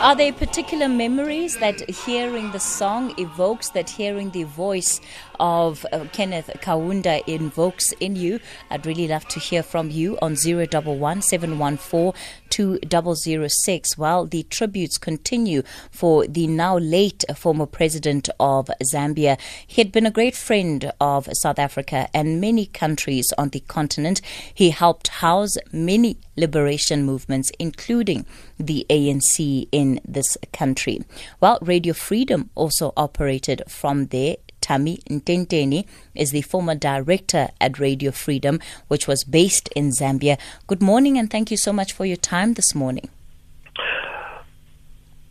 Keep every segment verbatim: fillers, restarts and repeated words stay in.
Are there particular memories that hearing the song evokes, that hearing the voice of uh, Kenneth Kaunda invokes in you? I'd really love to hear from you on zero one one, seven one four, two zero zero six. While the tributes continue for the now late former president of Zambia. He had been a great friend of South Africa and many countries on the continent. He helped house many liberation movements, including the A N C in this country. Well, Radio Freedom also operated from there. Thami Ntenteni is the former director at Radio Freedom, which was based in Zambia. Good morning, and thank you so much for your time this morning.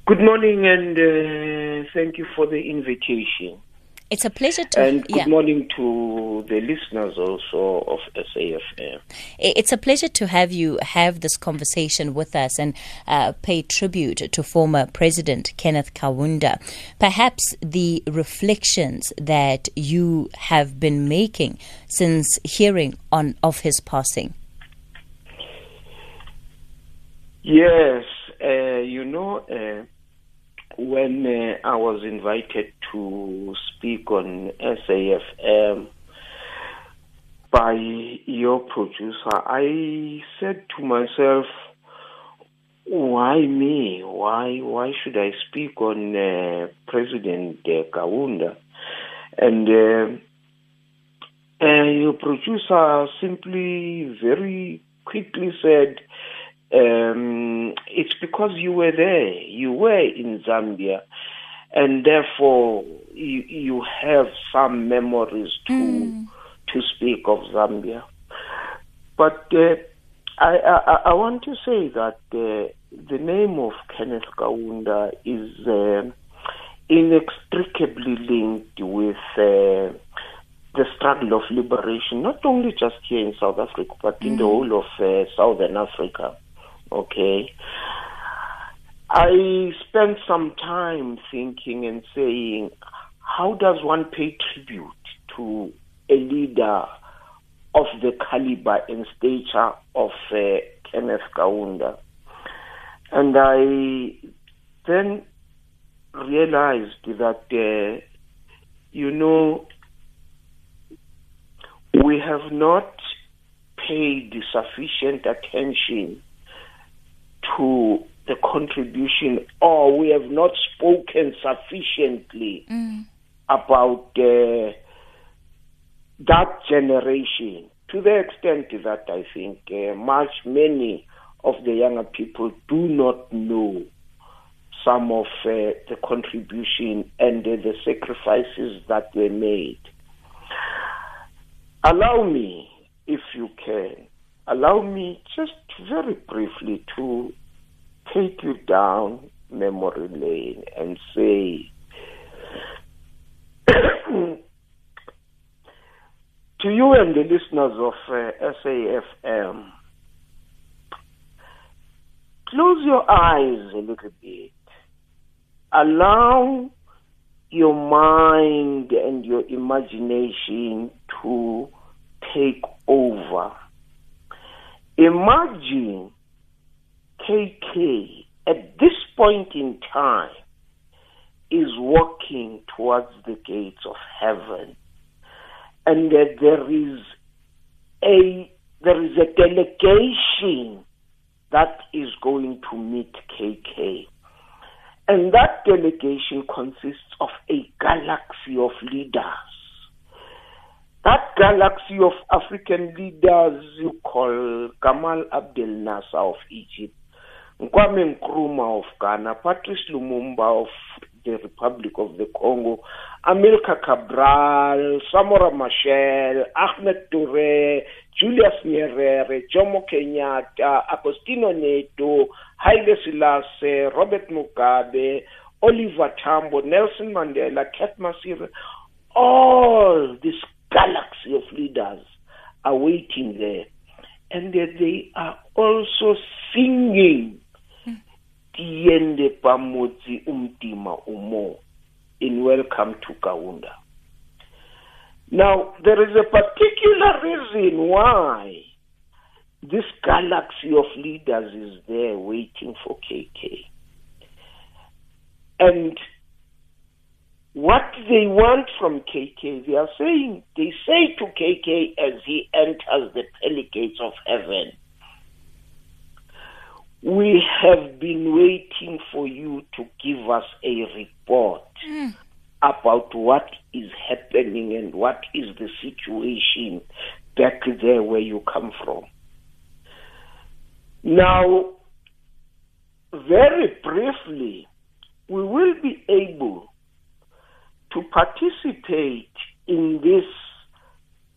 Good morning, and uh, thank you for the invitation. It's a pleasure to... And good yeah. morning to the listeners also of S A F M. It's a pleasure to have you have this conversation with us and uh, pay tribute to former President Kenneth Kaunda. Perhaps the reflections that you have been making since hearing on of his passing. Yes, uh, you know... Uh, When uh, I was invited to speak on S A F M by your producer, I said to myself, why me? Why why should I speak on uh, President uh, Kaunda? And uh, uh, your producer simply very quickly said, Um, it's because you were there, you were in Zambia, and therefore you, you have some memories to mm. to speak of Zambia. But uh, I, I, I want to say that uh, the name of Kenneth Kaunda is uh, inextricably linked with uh, the struggle of liberation, not only just here in South Africa, but mm. in the whole of uh, Southern Africa. Okay. I spent some time thinking and saying, how does one pay tribute to a leader of the caliber and stature of uh, Kenneth Kaunda? And I then realized that, uh, you know, we have not paid sufficient attention to the contribution, or we have not spoken sufficiently mm. about uh, that generation, to the extent that I think uh, much many of the younger people do not know some of uh, the contribution and uh, the sacrifices that were made. Allow me, if you can, allow me just very briefly to take you down memory lane and say, to you and the listeners of uh, S A F M, close your eyes a little bit. Allow your mind and your imagination to take over. Imagine K K at this point in time is walking towards the gates of heaven, and that there is a there is a delegation that is going to meet K K, and that delegation consists of a galaxy of leaders. That galaxy of African leaders you call Gamal Abdel Nasser of Egypt, Kwame Nkrumah of Ghana, Patrice Lumumba of the Republic of the Congo, Amilcar Cabral, Samora Machel, Ahmed Touré, Julius Nyerere, Jomo Kenyatta, Agostinho Neto, Haile Selassie, Robert Mugabe, Oliver Tambo, Nelson Mandela, Kathy Motsasana, all these galaxy of leaders are waiting there, and that they are also singing mm. Tiende Pamodzi Umtima Umo in welcome to Kaunda. Now, there is a particular reason why this galaxy of leaders is there waiting for K K. And what they want from K K, they are saying, they say to K K as he enters the pearly gates of heaven, we have been waiting for you to give us a report mm. about what is happening and what is the situation back there where you come from. Now, very briefly, we will be able to participate in this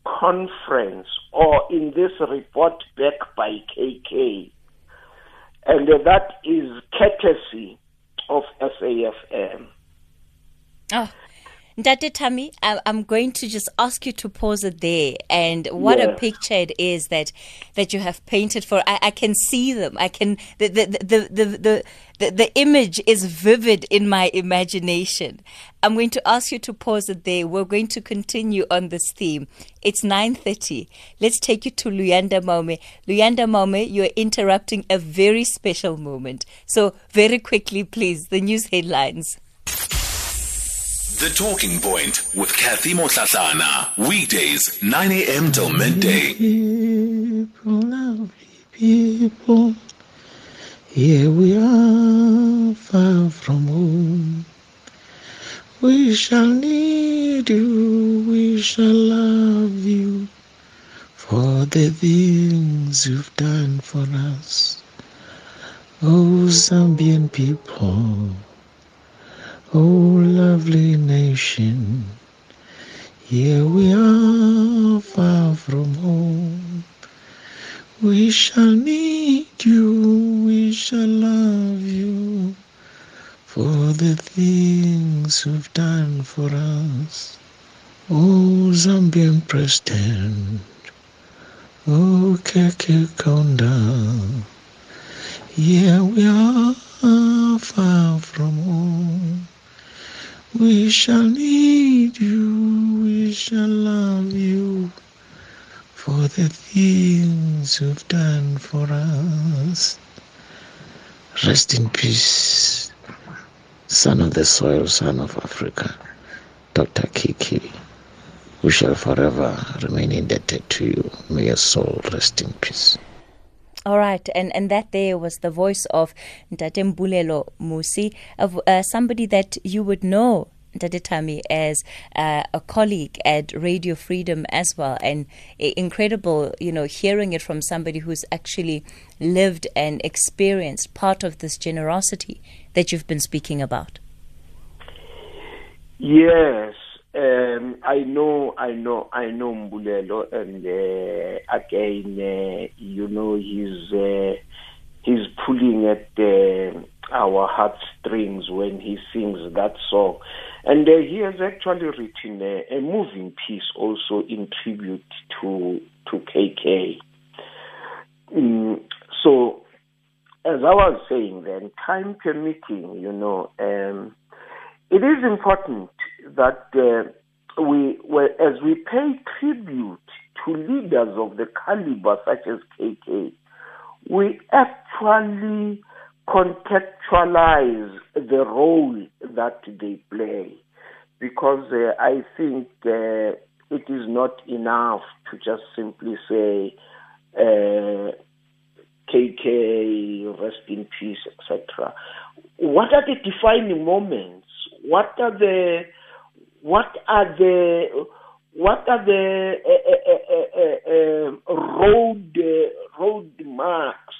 conference or in this report back by K K, and that is courtesy of S A F M. Oh, Ntate Thami, I'm going to just ask you to pause it there. And what yeah. a picture it is that that you have painted for. I, I can see them. I can the the the the the, the, the image is vivid in my imagination. I'm going to ask you to pause it there. We're going to continue on this theme. It's nine thirty. Let's take you to Luyanda Maume. Luyanda Maume, you're interrupting a very special moment. So very quickly, please, the news headlines. The Talking Point with Kathy Motsasana. Weekdays, nine a.m. till midday. People, lovely people, here we are far from home. We shall need you, we shall love you for the things you've done for us. Oh, Zambian people. Oh, lovely nation, here we are far from home. We shall need you, we shall love you for the things you've done for us. Oh, Zambian President, oh, Kenneth Kaunda, here we are far from home. We shall need you, we shall love you for the things you've done for us. Rest in peace, son of the soil, son of Africa, Doctor Kiki. We shall forever remain indebted to you. May your soul rest in peace. All right, and, and that there was the voice of Datembulelo Musi, of uh, somebody that you would know, Ntate Thami, as uh, a colleague at Radio Freedom as well, and uh, incredible, you know, hearing it from somebody who's actually lived and experienced part of this generosity that you've been speaking about. Yes. Um, I know, I know, I know Mbulelo, and uh, again, uh, you know, he's uh, he's pulling at uh, our heartstrings when he sings that song, and uh, he has actually written a, a moving piece also in tribute to to K K. Um, so, as I was saying, then time permitting, you know, um, it is important that uh, we, well, as we pay tribute to leaders of the caliber such as K K, we actually contextualize the role that they play, because uh, I think uh, it is not enough to just simply say uh, K K, rest in peace, et cetera. What are the defining moments? What are the What are the what are the uh, uh, uh, uh, road uh, road marks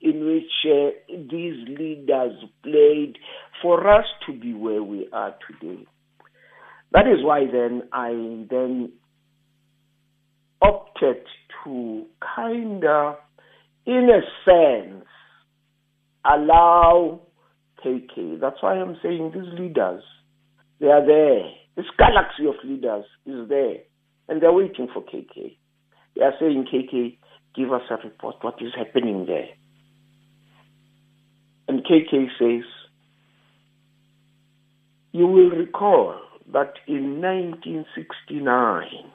in which uh, these leaders played for us to be where we are today? That is why then I then opted to kind of, in a sense, allow K K. That's why I'm saying these leaders, they are there. This galaxy of leaders is there, and they're waiting for K K. They are saying, K K, give us a report. What is happening there? And K K says, you will recall that in nineteen sixty-nine,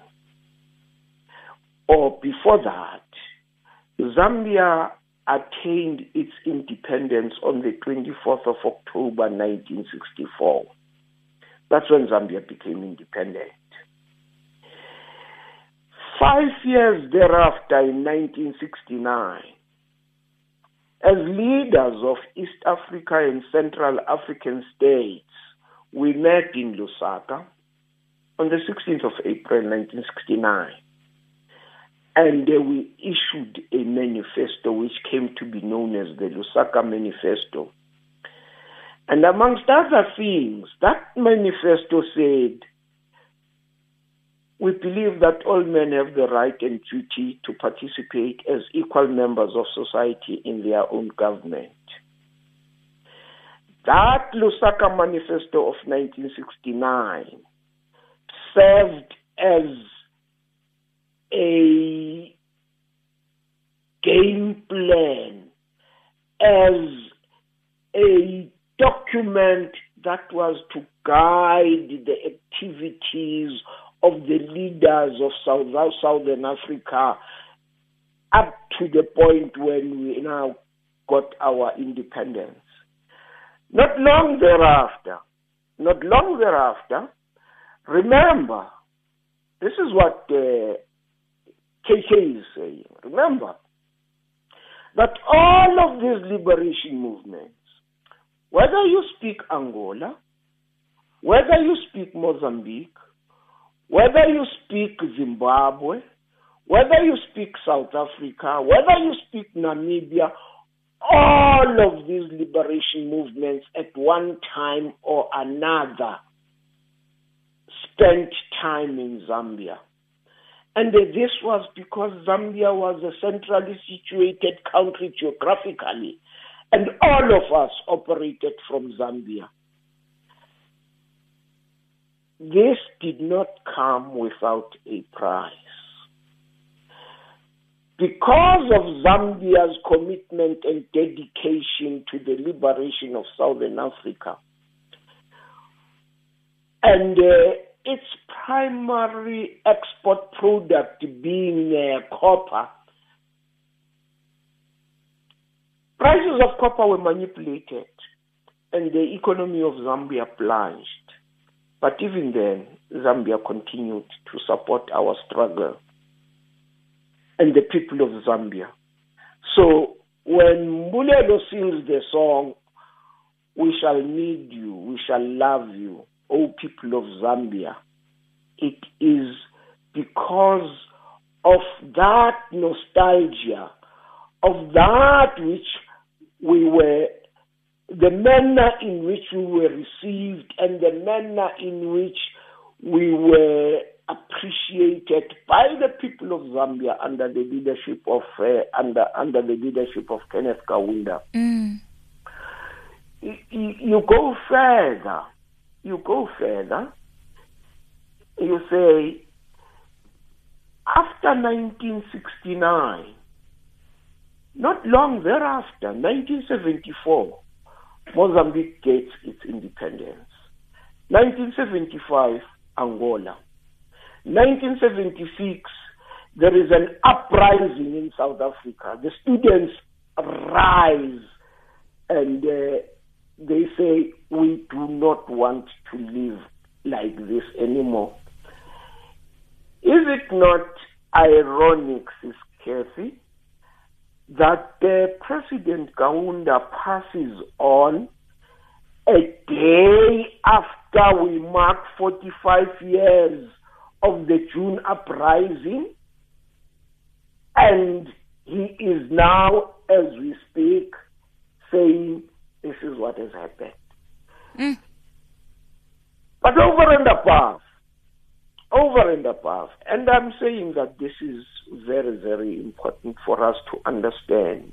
or before that, Zambia attained its independence on the twenty-fourth of October nineteen sixty-four. That's when Zambia became independent. Five years thereafter, in nineteen sixty-nine, as leaders of East Africa and Central African states, we met in Lusaka on the sixteenth of April nineteen sixty-nine, and we issued a manifesto which came to be known as the Lusaka Manifesto. And amongst other things, that manifesto said, we believe that all men have the right and duty to participate as equal members of society in their own government. That Lusaka Manifesto of nineteen sixty-nine served as a game plan, as a document that was to guide the activities of the leaders of South, Southern Africa up to the point when we now got our independence. Not long thereafter, not long thereafter, remember, this is what uh, K K is saying, remember, that all of these liberation movements, whether you speak Angola, whether you speak Mozambique, whether you speak Zimbabwe, whether you speak South Africa, whether you speak Namibia, all of these liberation movements at one time or another spent time in Zambia. And this was because Zambia was a centrally situated country geographically, and all of us operated from Zambia. This did not come without a price. Because of Zambia's commitment and dedication to the liberation of Southern Africa, and uh, its primary export product being uh, copper, prices of copper were manipulated and the economy of Zambia plunged. But even then, Zambia continued to support our struggle and the people of Zambia. So when Mbulelo sings the song, we shall need you, we shall love you, O people of Zambia, it is because of that nostalgia, of that which we were the manner in which we were received and the manner in which we were appreciated by the people of Zambia under the leadership of uh, under under the leadership of Kenneth Kaunda. Mm. You, you go further, you go further. You say after nineteen sixty-nine, not long thereafter, nineteen seventy-four. Mozambique gets its independence. nineteen seventy-five, Angola. nineteen seventy-six, there is an uprising in South Africa. The students rise and uh, they say, we do not want to live like this anymore. Is it not ironic, Sis Kathy, that uh, President Kaunda passes on a day after we mark forty-five years of the June uprising, and he is now, as we speak, saying this is what has happened. Mm. But over and above, over and above, and I'm saying that this is very, very important for us to understand.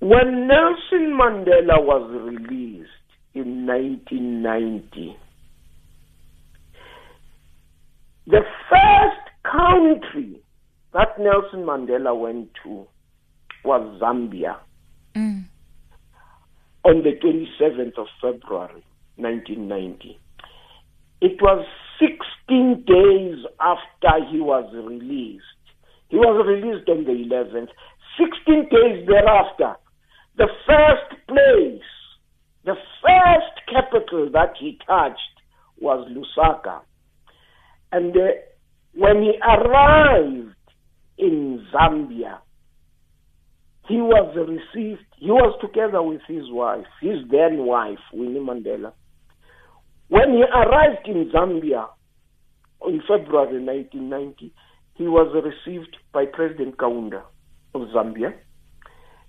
When Nelson Mandela was released in nineteen ninety, the first country that Nelson Mandela went to was Zambia mm. on the twenty-seventh of February, nineteen ninety. It was sixteen days after he was released. He was released on the eleventh. sixteen days thereafter, the first place, the first capital that he touched was Lusaka. And uh, when he arrived in Zambia, he was received, he was together with his wife, his then wife, Winnie Mandela. When he arrived in Zambia in February nineteen ninety, he was received by President Kaunda of Zambia.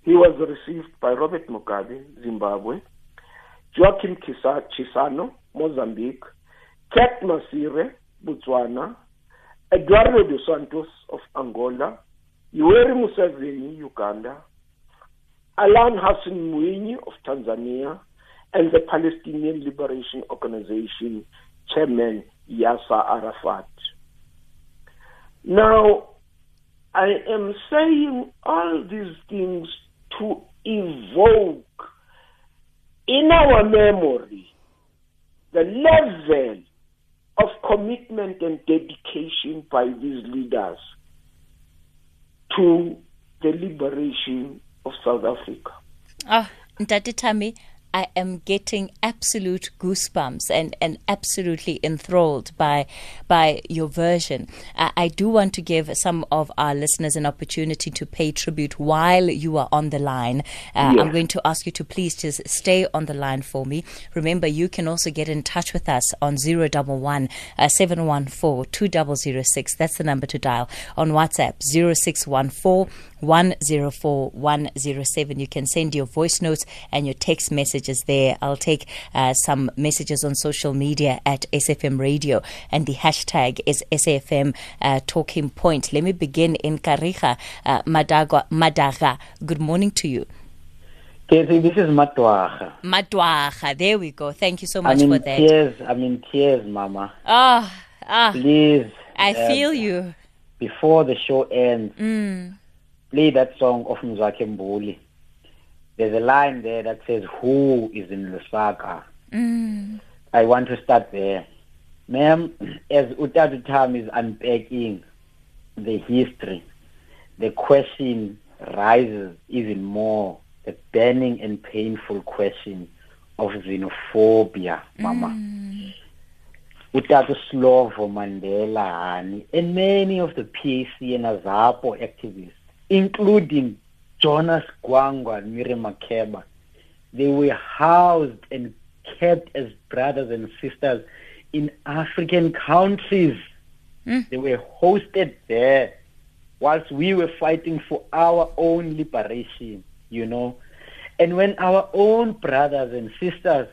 He was received by Robert Mugabe, Zimbabwe, Joaquim Chissano, Mozambique, Ketumile Masire, Botswana, Eduardo dos Santos of Angola, Yoweri Museveni, Uganda, Ali Hassan Mwinyi of Tanzania, and the Palestinian Liberation Organization chairman, Yasser Arafat. Now, I am saying all these things to evoke in our memory the level of commitment and dedication by these leaders to the liberation of South Africa. Ah, oh, Ntati Thami, I am getting absolute goosebumps and, and absolutely enthralled by by your version. I, I do want to give some of our listeners an opportunity to pay tribute while you are on the line. Uh, yeah. I'm going to ask you to please just stay on the line for me. Remember, you can also get in touch with us on zero one one, seven one four, two zero zero six. That's the number to dial. On WhatsApp, zero six one four, one zero four, one zero seven. You can send your voice notes and your text messages there. I'll take uh, some messages on social media at S F M Radio, and the hashtag is S F M uh, Talking Point. Let me begin in Kariga. Uh, Madaga, good morning to you. Kathy, this is Matwaga. Matwaga, there we go. Thank you so much for that. I'm in tears, I'm in tears, Mama. Oh, ah, please. I um, feel you. Before the show ends, mm. play that song of Mzwakhe Mbuli. There's a line there that says, "Who is in Lusaka?" Mm. I want to start there. Ma'am, as Ntati Thami is unpacking the history, the question rises even more, the burning and painful question of xenophobia, Mama. Mm. Ntati Slovo Mandela and many of the P A C and AZAPO activists, including Jonas Gwangwa and Miri Makeba, they were housed and kept as brothers and sisters in African countries. Mm. They were hosted there whilst we were fighting for our own liberation, you know. And when our own brothers and sisters,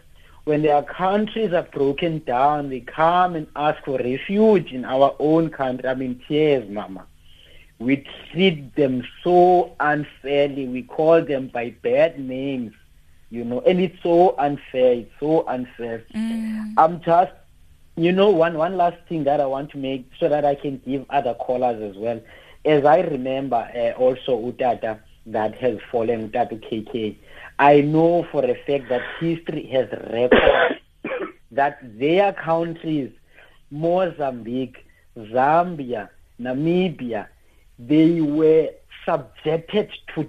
when their countries are broken down, they come and ask for refuge in our own country. I mean, tears, Mama. We treat them so unfairly. We call them by bad names, you know, and it's so unfair. It's so unfair. Mm. I'm just, you know, one, one last thing that I want to make so that I can give other callers as well. As I remember uh, also Utata that has fallen, Utata K K, I know for a fact that history has records that their countries, Mozambique, Zambia, Namibia, they were subjected to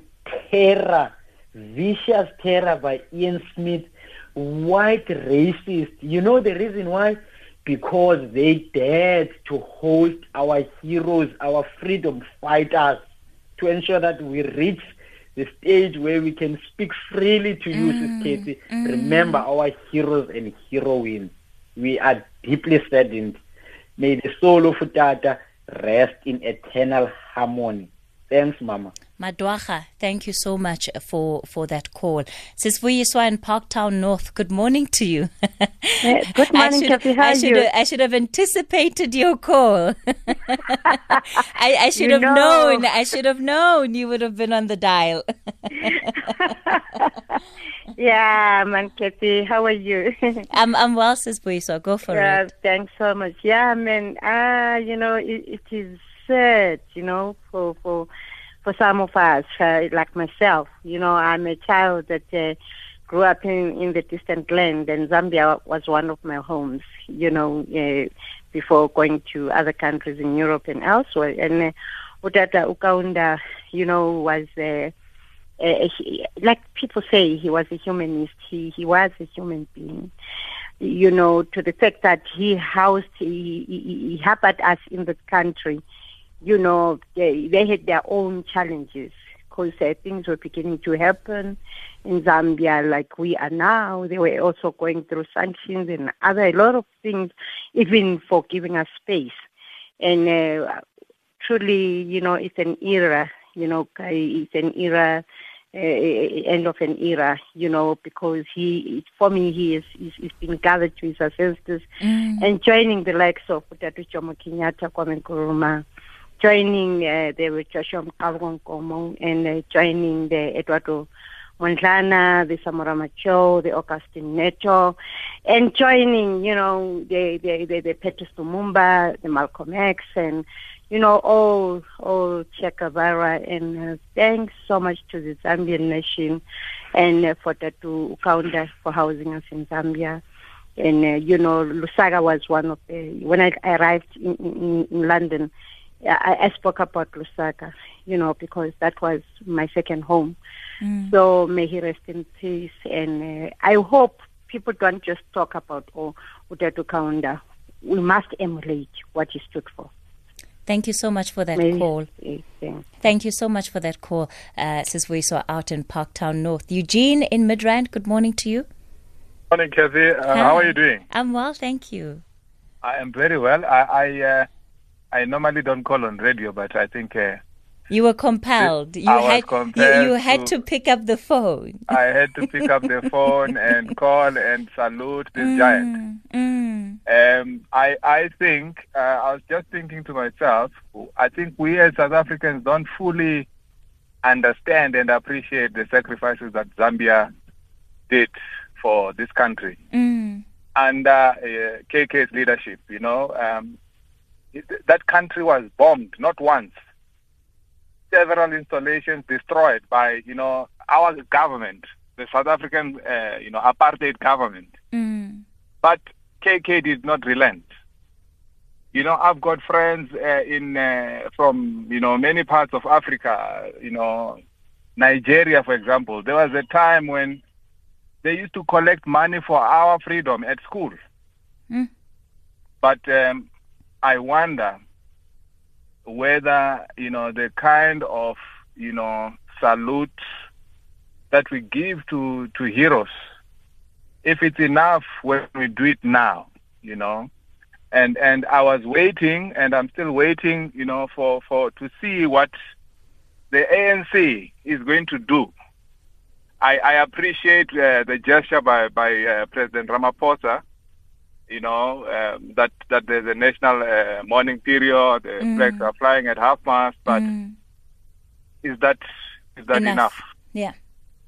terror, vicious terror by Ian Smith, white racist. You know the reason why? Because they dared to host our heroes, our freedom fighters, to ensure that we reach the stage where we can speak freely to you, mm, Katie. Mm. Remember our heroes and heroines. We are deeply saddened. May the soul of Utata rest in eternal harmony. Thanks, Mama. Madwaga, thank you so much for, for that call. Sisvuyiswa in Parktown North, good morning to you. Yes, good morning, should, Kathy. How I, should, you? I should have anticipated your call. I, I should you have know. known. I should have known you would have been on the dial. Yeah, man, Kathy, how are you? I'm I'm well, Sisvuyiswa. Go for yeah, it. Thanks so much. Yeah, man, uh, you know, it, it is sad, you know, for... for For some of us, uh, like myself, you know, I'm a child that uh, grew up in, in the distant land, and Zambia was one of my homes, you know, uh, before going to other countries in Europe and elsewhere. And uh, Utata Ukaunda, you know, was uh, uh, he, like people say, he was a humanist. He he was a human being, you know, to the fact that he housed, he, he, he harbored us in the country. You know, they, they had their own challenges because uh, things were beginning to happen in Zambia like we are now. They were also going through sanctions and other, a lot of things, even for giving us space. And uh, truly, you know, it's an era, you know, it's an era, uh, end of an era, you know, because he, for me, he is, is, is being gathered to his ancestors mm. and joining the likes of Jomo Kenyatta, Kwame Nkrumah, joining uh, the Joshua Mkagonkomo, and uh, joining the Eduardo Mondlana, the Samora Machel, the Agostinho Neto, and joining, you know, the the, the, the Patrice Lumumba, the Malcolm X, and, you know, all, all Che Guevara. And uh, thanks so much to the Zambian nation and uh, for Tatu Ukaunda for housing us in Zambia. And, uh, you know, Lusaka was one of the, when I arrived in, in, in London, I, I spoke about Lusaka, you know, because that was my second home. Mm. So may he rest in peace. And uh, I hope people don't just talk about oh, Utatu Kaunda. We must emulate what he stood for. Thank you so much for that Maybe. call. Yeah. Thank you so much for that call, uh, since we saw out in Parktown North. Eugene in Midrand, good morning to you. Good morning, Kathy. Uh, how are you doing? I'm well, thank you. I am very well. I... I uh, I normally don't call on radio, but I think uh, you were compelled. You I had was compelled you, you had to, to pick up the phone. I had to pick up the phone and call and salute this mm, giant. Mm. Um, I I think uh, I was just thinking to myself. I think we as South Africans don't fully understand and appreciate the sacrifices that Zambia did for this country mm. under uh, K K's leadership. You know. Um, That country was bombed, not once. Several installations destroyed by, you know, our government, the South African, uh, you know, apartheid government. Mm. But K K did not relent. You know, I've got friends uh, in uh, from, you know, many parts of Africa, you know, Nigeria, for example. There was a time when they used to collect money for our freedom at school. Mm. But... Um, I wonder whether, you know, the kind of, you know, salute that we give to, to heroes, if it's enough when we do it now, you know. And and I was waiting, and I'm still waiting, you know, for, for to see what the A N C is going to do. I, I appreciate uh, the gesture by, by uh, President Ramaphosa. You know, um, that, that there's a national uh, mourning period, the mm. flags are flying at half mast, but mm. is that is that enough? enough? Yeah.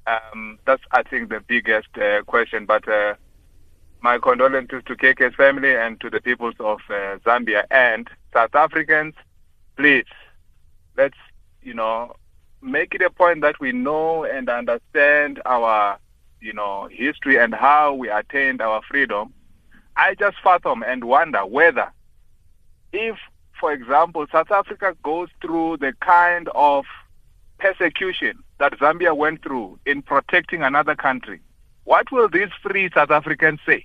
Um, that's, I think, the biggest uh, question. But uh, my condolences to K K's family and to the peoples of uh, Zambia. And South Africans, please, let's, you know, make it a point that we know and understand our, you know, history and how we attained our freedom. I just fathom and wonder whether if, for example, South Africa goes through the kind of persecution that Zambia went through in protecting another country, what will these free South Africans say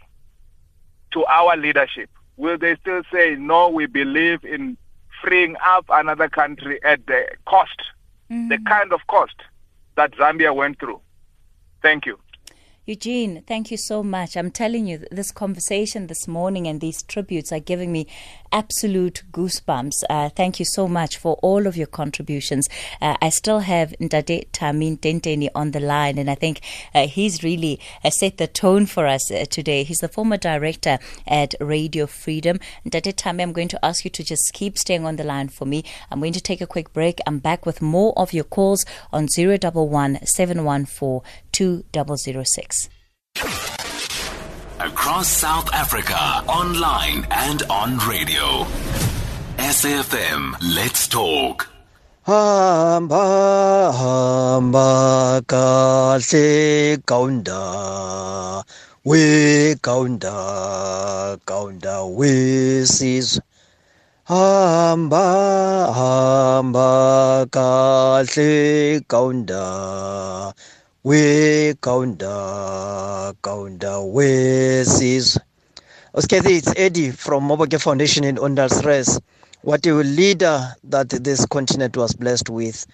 to our leadership? Will they still say, no, we believe in freeing up another country at the cost, mm-hmm. the kind of cost that Zambia went through? Thank you. Eugene, thank you so much. I'm telling you, this conversation this morning and these tributes are giving me absolute goosebumps. Uh, thank you so much for all of your contributions. Uh, I still have Ndade Thami Ntenteni on the line, and I think uh, he's really uh, set the tone for us uh, today. He's the former director at Radio Freedom. Ndade Thami, I'm going to ask you to just keep staying on the line for me. I'm going to take a quick break. I'm back with more of your calls on zero one one, seven one four, two zero zero six. Across South Africa, online and on radio. S A F M, let's talk. Hamba hamba kahle kaunda, we kaunda kaunda we sis. Hamba hamba kahle Kaunda, we Kaunda Kaunda wesizwe. Okay, it's Eddie from Mobake Foundation in Ondersres. What a leader that this continent was blessed with,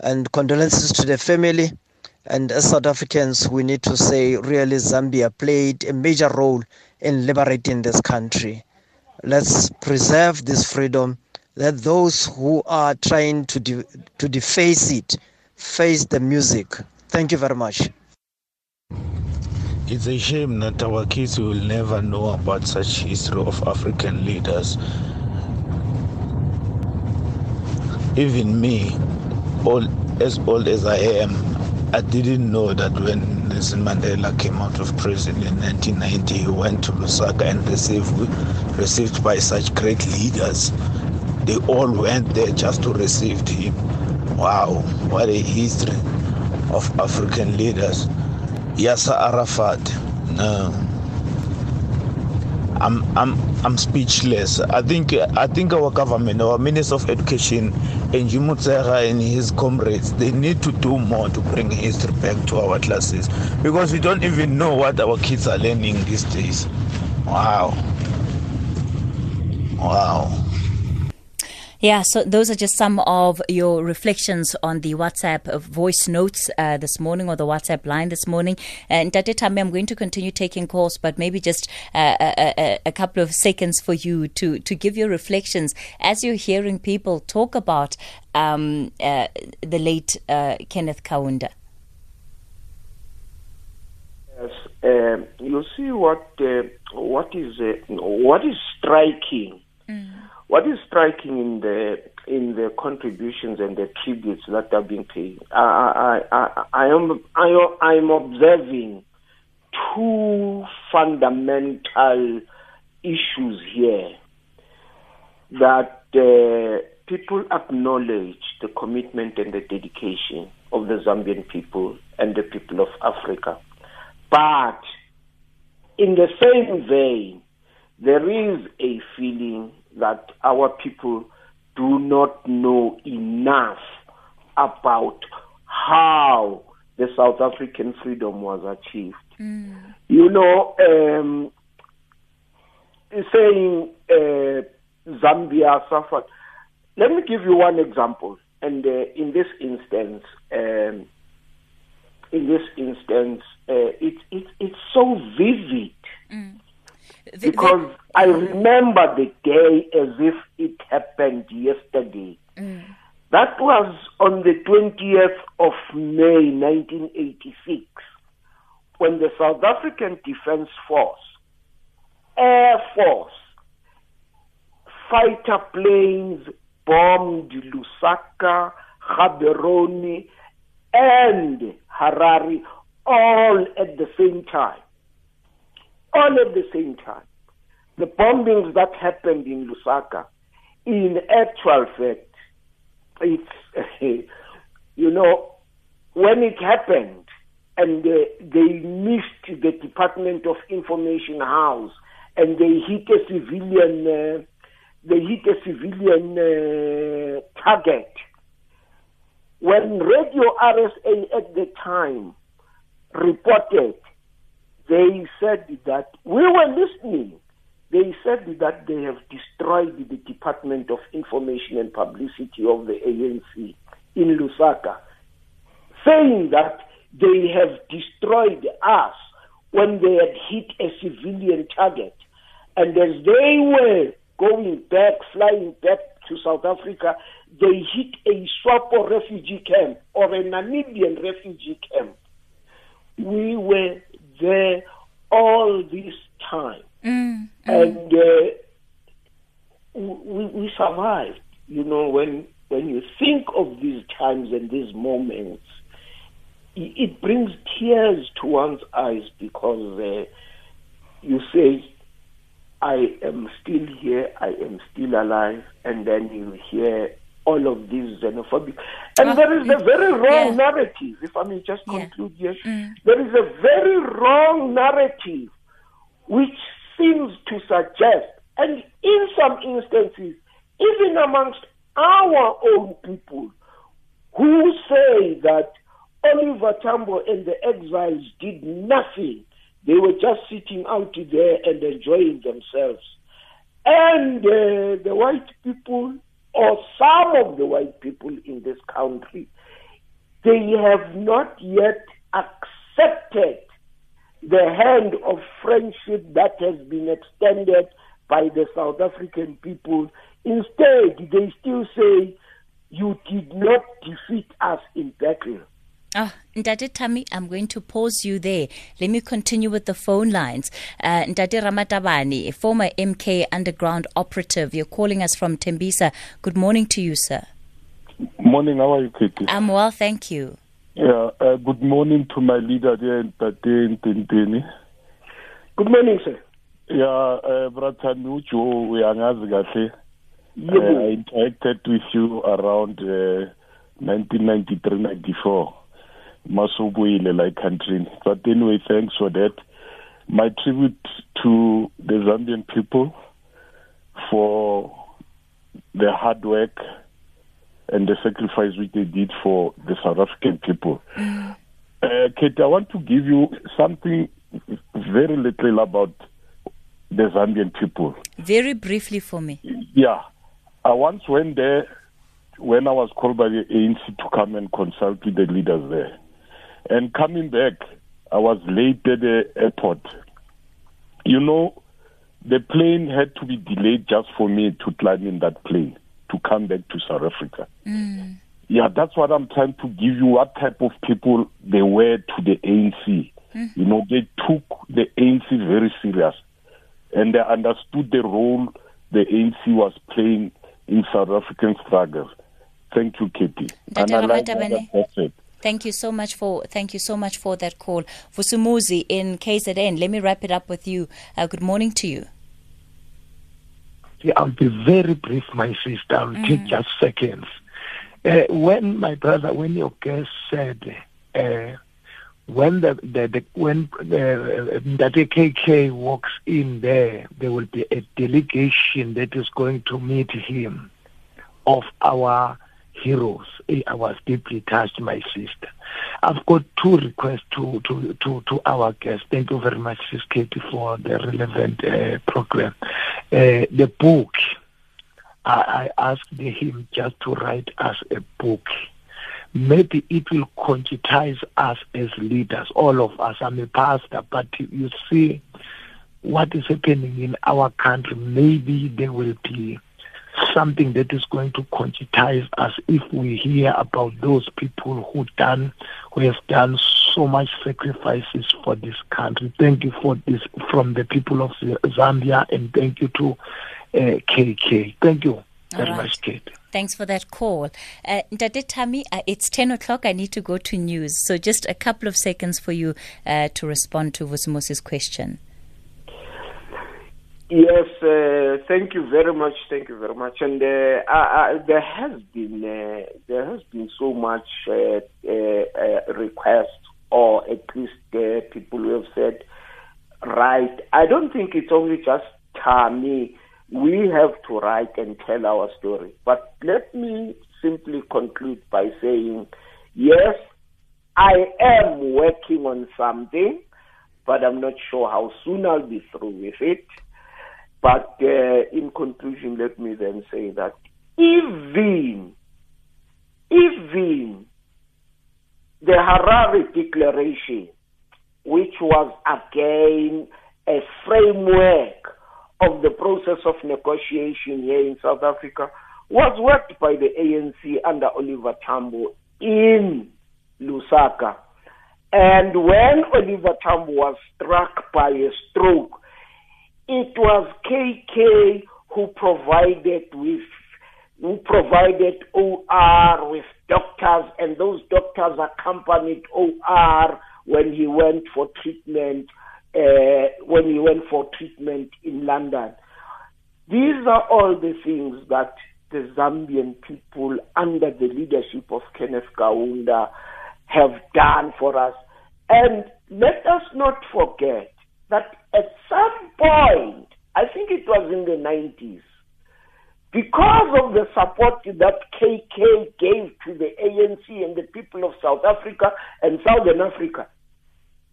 and condolences to the family. And as South Africans, we need to say really Zambia played a major role in liberating this country. Let's preserve this freedom. Let those who are trying to de- to deface it face the music. Thank you very much. It's a shame that our kids will never know about such history of African leaders. Even me, old, as old as I am, I didn't know that when Nelson Mandela came out of prison in nineteen ninety, he went to Lusaka and received, received by such great leaders. They all went there just to receive him. Wow, what a history of African leaders. Yasser Arafat. Uh, I'm I'm I'm speechless. I think I think our government, our Minister of Education, and Jumutsera and his comrades, they need to do more to bring history back to our classes, because we don't even know what our kids are learning these days. Wow. Wow. Yeah, so those are just some of your reflections on the WhatsApp voice notes uh, this morning, or the WhatsApp line this morning. And Tate Thami, I'm going to continue taking calls, but maybe just uh, a, a couple of seconds for you to, to give your reflections as you're hearing people talk about um, uh, the late uh, Kenneth Kaunda. Yes, uh, you see what uh, what is uh, what is striking. Mm. What is striking in the in the contributions and the tributes that are being paid? I I I, I am I I'm observing two fundamental issues here, that uh, people acknowledge the commitment and the dedication of the Zambian people and the people of Africa, but in the same vein, there is a feeling that our people do not know enough about how the South African freedom was achieved. Mm. You know, um, saying uh, Zambia suffered. Let me give you one example. And uh, in this instance, um, in this instance, uh, it's it, it's so vivid. Mm. The, because the, I remember the day as if it happened yesterday. Mm. That was on the twentieth of May nineteen eighty-six, when the South African Defence Force, Air Force, fighter planes bombed Lusaka, Gaborone, and Harare, all at the same time. All at the same time. The bombings that happened in Lusaka, in actual fact, it's, you know, when it happened and they, they missed the Department of Information House and they hit a civilian, uh, they hit a civilian uh, target. When Radio R S A at the time reported, they said that, we were listening, they said that they have destroyed the Department of Information and Publicity of the A N C in Lusaka, saying that they have destroyed us when they had hit a civilian target. And as they were going back, flying back to South Africa, they hit a Swapo refugee camp, or a Namibian refugee camp. We were there all this time, mm, mm. and uh, we, we survived. You know, when when you think of these times and these moments, it brings tears to one's eyes, because uh, you say, "I am still here, I am still alive," and then you hear all of these xenophobic. And oh, there is a very wrong yeah. narrative, if I may just conclude, yeah. yes. Mm. There is a very wrong narrative which seems to suggest, and in some instances even amongst our own people who say that Oliver Tambo and the exiles did nothing. They were just sitting out there and enjoying themselves. And uh, the white people, or some of the white people in this country, they have not yet accepted the hand of friendship that has been extended by the South African people. Instead, they still say, you did not defeat us in battle. Ah, Ndade Thami, I'm going to pause you there. Let me continue with the phone lines. Uh, Ndade Ramatabani, a former M K underground operative, you're calling us from Tembisa. Good morning to you, sir. Morning, how are you, Katie? I'm well, thank you. Yeah, uh, good morning to my leader there, Ndade Ntenteni. Good morning, sir. Yeah, Bratan Ucho, we are Nazgate. I interacted with you around uh, nineteen ninety-three ninety-four. Like country. But anyway, thanks for that. My tribute to the Zambian people for the hard work and the sacrifice which they did for the South African people. Uh, Kate, I want to give you something very little about the Zambian people. Very briefly for me. Yeah. I once went there when I was called by the A N C to come and consult with the leaders there. And coming back, I was late at the airport. You know, the plane had to be delayed just for me to climb in that plane to come back to South Africa. Mm. Yeah, that's what I'm trying to give you, what type of people they were to the A N C. Mm. You know, they took the A N C very serious. And they understood the role the A N C was playing in South African struggle. Thank you, Katie. And I like that message. Thank you so much for thank you so much for that call. Vusumuzi in K Z N, let me wrap it up with you. Uh, good morning to you. Yeah, I'll be very brief, my sister. I'll mm-hmm. take just seconds. Uh, when my brother, when your guest said, uh, when the, the, the when the, the K K walks in there, there will be a delegation that is going to meet him of our heroes. I was deeply touched, my sister. I've got two requests to, to, to, to our guests. Thank you very much, Sis Katie, for the relevant uh, program. Uh, the book, I, I asked him just to write us a book. Maybe it will conscientize us as leaders, all of us. I'm a pastor, but you see what is happening in our country. Maybe there will be something that is going to conscientize us if we hear about those people who done, who have done so much sacrifices for this country. Thank you for this from the people of Zambia, and thank you to uh, K K. Thank you very right. much, Kate. Thanks for that call. Uh, Ndade Thami, uh, it's ten o'clock. I need to go to news. So just a couple of seconds for you uh, to respond to Vusumosi's question. Yes, uh, thank you very much. Thank you very much. And uh, I, I, there has been uh, there has been so much uh, uh, request, or at least uh, people who have said, right. I don't think it's only just Thami. We have to write and tell our story. But let me simply conclude by saying, yes, I am working on something, but I'm not sure how soon I'll be through with it. But uh, in conclusion, let me then say that even, even the Harare Declaration, which was again a framework of the process of negotiation here in South Africa, was worked by the A N C under Oliver Tambo in Lusaka. And when Oliver Tambo was struck by a stroke, it was K K who provided with, who provided O R with doctors, and those doctors accompanied O R when he went for treatment, uh, when he went for treatment in London. These are all the things that the Zambian people, under the leadership of Kenneth Kaunda, have done for us. And let us not forget that at some point, I think it was in the nineties, because of the support that K K gave to the A N C and the people of South Africa and Southern Africa,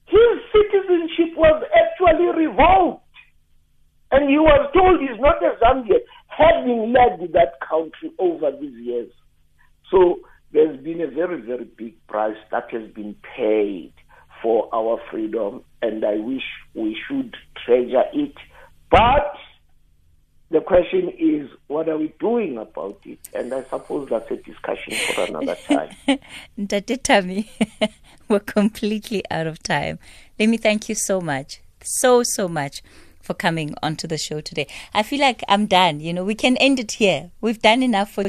his citizenship was actually revoked. And he was told he's not a Zambian, having led that country over these years. So there's been a very, very big price that has been paid for our freedom, and I wish we should treasure it. But the question is, what are we doing about it? And I suppose that's a discussion for another time. Ntate Thami, we're completely out of time. Let me thank you so much, so, so much for coming onto the show today. I feel like I'm done. You know, we can end it here. We've done enough for